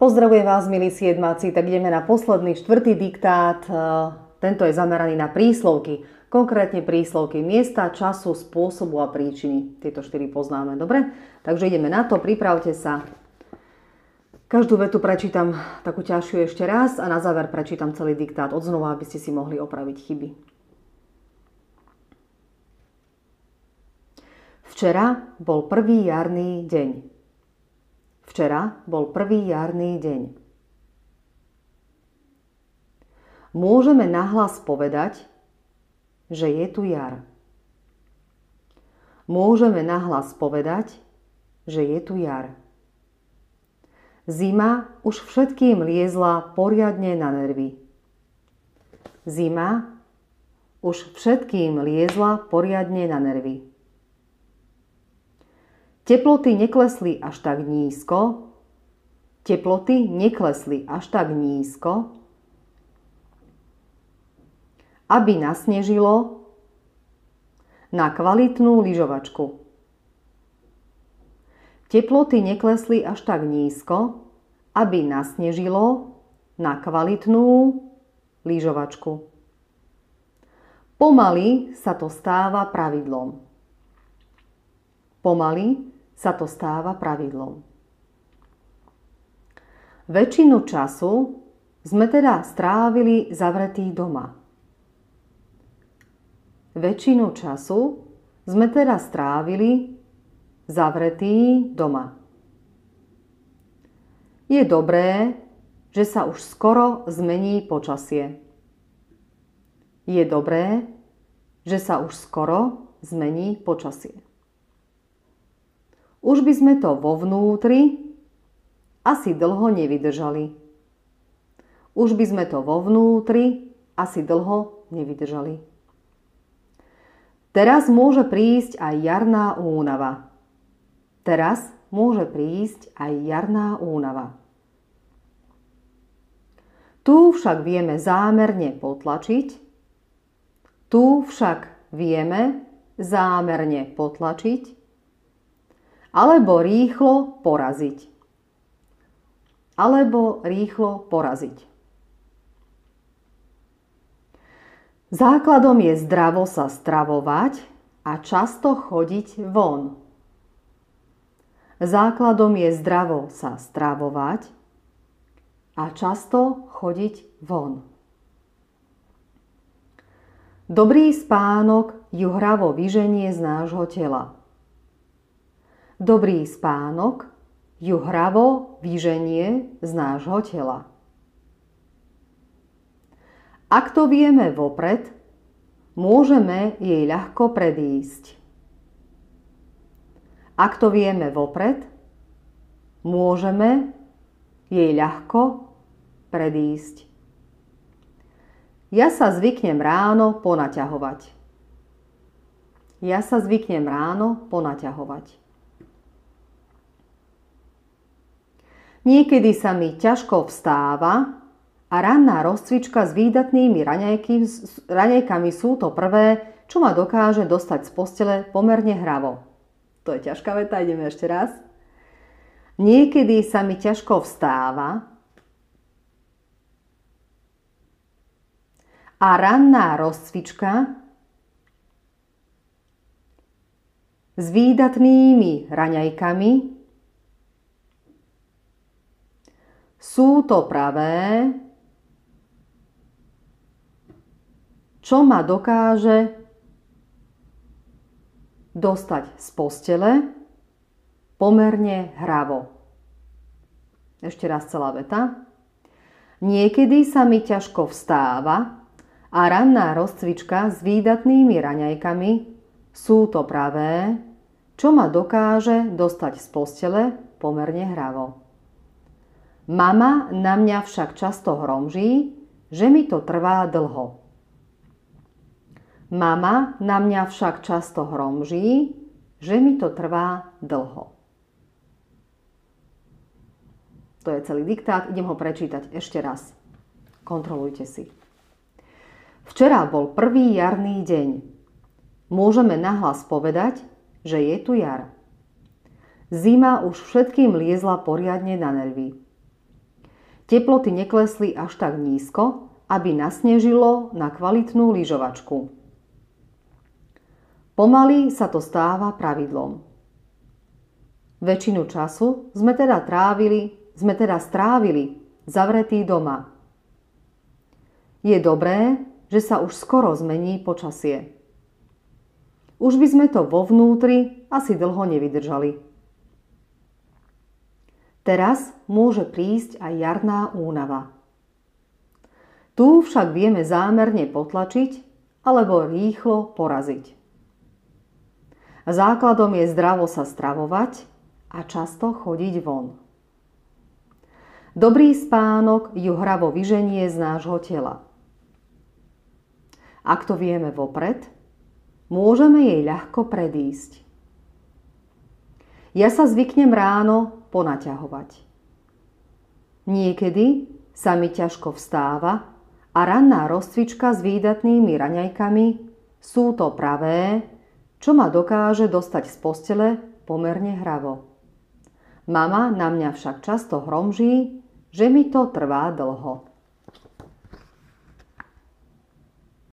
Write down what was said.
Pozdravujem vás, milí siedmáci, tak ideme na posledný, štvrtý diktát. Tento je zameraný na príslovky. Konkrétne príslovky miesta, času, spôsobu a príčiny. Tieto štyri poznáme, dobre? Takže ideme na to, pripravte sa. Každú vetu prečítam takú ťažšiu ešte raz a na záver prečítam celý diktát odznova, aby ste si mohli opraviť chyby. Včera bol prvý jarný deň. Včera bol prvý jarný deň. Môžeme nahlas povedať, že je tu jar. Môžeme nahlas povedať, že je tu jar. Zima už všetkým liezla poriadne na nervy. Zima už všetkým liezla poriadne na nervy. Teploty neklesli až tak nízko. Teploty neklesli až tak nízko, aby nasnežilo na kvalitnú lyžovačku. Teploty neklesli až tak nízko, aby nasnežilo na kvalitnú lyžovačku. Pomaly sa to stáva pravidlom. Pomaly sa to stáva pravidlom. Väčšinu času sme teda strávili zavretí doma. Väčšinu času sme teda strávili zavretí doma. Je dobré, že sa už skoro zmení počasie. Je dobré, že sa už skoro zmení počasie. Už by sme to vo vnútri asi dlho nevydržali. Už by sme to vo vnútri asi dlho nevydržali. Teraz môže prísť aj jarná únava. Teraz môže prísť aj jarná únava. Tu však vieme zámerne potlačiť. Tu však vieme zámerne potlačiť alebo rýchlo poraziť. Alebo rýchlo poraziť. Základom je zdravo sa stravovať a často chodiť von. Základom je zdravo sa stravovať a často chodiť von. Dobrý spánok ju hravo vyženie z nášho tela. Dobrý spánok ju hravo vyženie z nášho tela. Ak to vieme vopred, môžeme jej ľahko predísť. Ak to vieme vopred, môžeme jej ľahko predísť. Ja sa zvyknem ráno ponaťahovať. Ja sa zvyknem ráno ponaťahovať. Niekedy sa mi ťažko vstáva a ranná rozcvička s výdatnými raňajkami sú to prvé, čo ma dokáže dostať z postele pomerne hravo. To je ťažká veta, ideme ešte raz. Niekedy sa mi ťažko vstáva a ranná rozcvička s výdatnými raňajkami sú to pravé, čo ma dokáže dostať z postele pomerne hravo. Ešte raz celá veta. Niekedy sa mi ťažko vstáva a ranná rozcvička s výdatnými raňajkami sú to pravé, čo ma dokáže dostať z postele pomerne hravo. Mama na mňa však často hromží, že mi to trvá dlho. Mama na mňa však často hromží, že mi to trvá dlho. To je celý diktát, idem ho prečítať ešte raz. Kontrolujte si. Včera bol prvý jarný deň. Môžeme nahlas povedať, že je tu jar. Zima už všetkým liezla poriadne na nervy. Teploty neklesli až tak nízko, aby nasnežilo na kvalitnú lyžovačku. Pomaly sa to stáva pravidlom. Väčšinu času sme teda strávili zavretí doma. Je dobré, že sa už skoro zmení počasie. Už by sme to vo vnútri asi dlho nevydržali. Teraz môže prísť aj jarná únava. Tu však vieme zámerne potlačiť alebo rýchlo poraziť. Základom je zdravo sa stravovať a často chodiť von. Dobrý spánok ju hravo vyženie z nášho tela. Ak to vieme vopred, môžeme jej ľahko predísť. Ja sa zvyknem ráno ponaťahovať. Niekedy sa mi ťažko vstáva a ranná rozcvička s výdatnými raňajkami sú to pravé, čo ma dokáže dostať z postele pomerne hravo. Mama na mňa však často hromží, že mi to trvá dlho.